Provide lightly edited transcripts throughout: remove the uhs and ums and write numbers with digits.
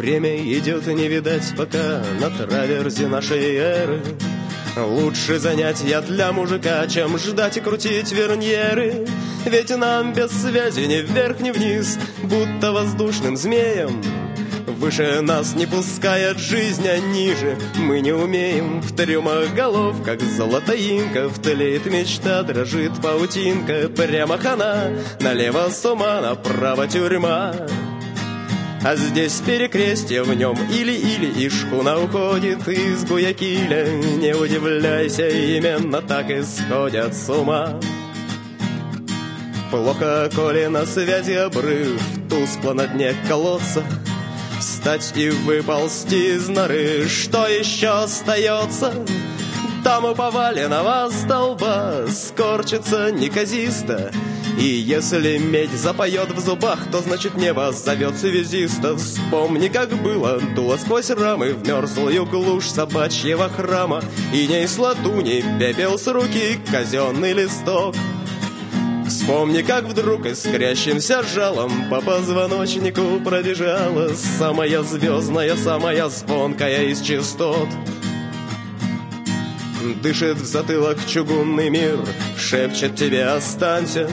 Время идет и не видать пока на траверзе нашей эры. Лучше занятья для мужика, чем ждать и крутить верньеры. Ведь нам без связи ни вверх, ни вниз, будто воздушным змеем. Выше нас не пускает жизнь, а ниже мы не умеем. В трюмах голов, как золотоинков, тлеет мечта, дрожит паутинка. Прямо хана, налево с ума, направо тюрьма. А здесь перекрестье, в нем или-или, и шхуна уходит из Гуякиля. Не удивляйся, именно так и сходят с ума. Плохо, коли на связи обрыв, тускло на дне колодца. Встать и выползти из норы, что еще остается? Там уповали на вас долба, скорчится неказисто. И если медь запоет в зубах, то значит небо зовет связиста. Вспомни, как было, дуло сквозь рамы в мерзлую глушь собачьего храма. Иней с латуни, пепел с руки, казенный листок. Вспомни, как вдруг искрящимся жалом по позвоночнику пробежала самая звездная, самая звонкая из частот. Дышит в затылок чугунный мир, шепчет тебе «останься».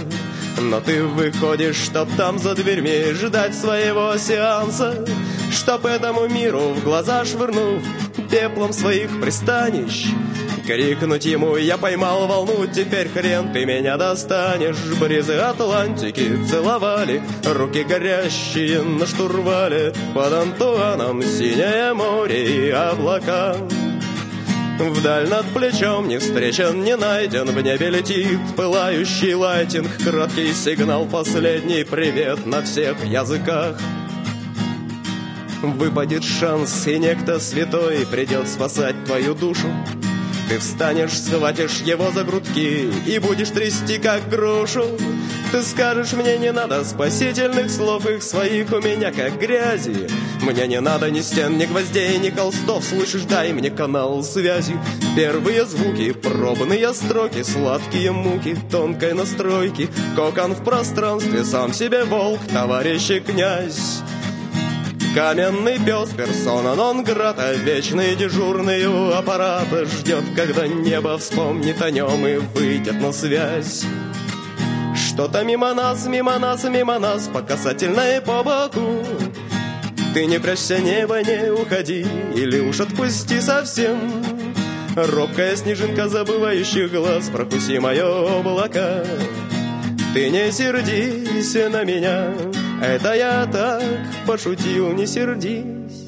Но ты выходишь, чтоб там за дверьми ждать своего сеанса, чтоб этому миру в глаза швырнув пеплом своих пристанищ, крикнуть ему: я поймал волну, теперь хрен ты меня достанешь. Бризы Атлантики целовали руки горящие на штурвале, под Антуаном синее море и облака. Вдаль над плечом не встречен, не найден, в небе летит пылающий лайтинг, краткий сигнал, последний привет на всех языках. Выпадет шанс, и некто святой придет спасать твою душу. Ты встанешь, схватишь его за грудки и будешь трясти, как грушу. Ты скажешь: мне не надо спасительных слов, их своих у меня как грязи. Мне не надо ни стен, ни гвоздей, ни холстов, слышишь, дай мне канал связи. Первые звуки, пробные строки, сладкие муки тонкой настройки. Кокон в пространстве, сам себе волк, товарищ и князь. Каменный пес, персона нон грата, вечный дежурный у аппарата, ждет, когда небо вспомнит о нем и выйдет на связь. Что-то мимо нас, мимо нас, мимо нас, по касательной по боку. Ты не прячься, небо, не уходи, или уж отпусти совсем. Робкая снежинка забывающих глаз, прокуси мое облако. Ты не сердись на меня, это я так пошутил, не сердись.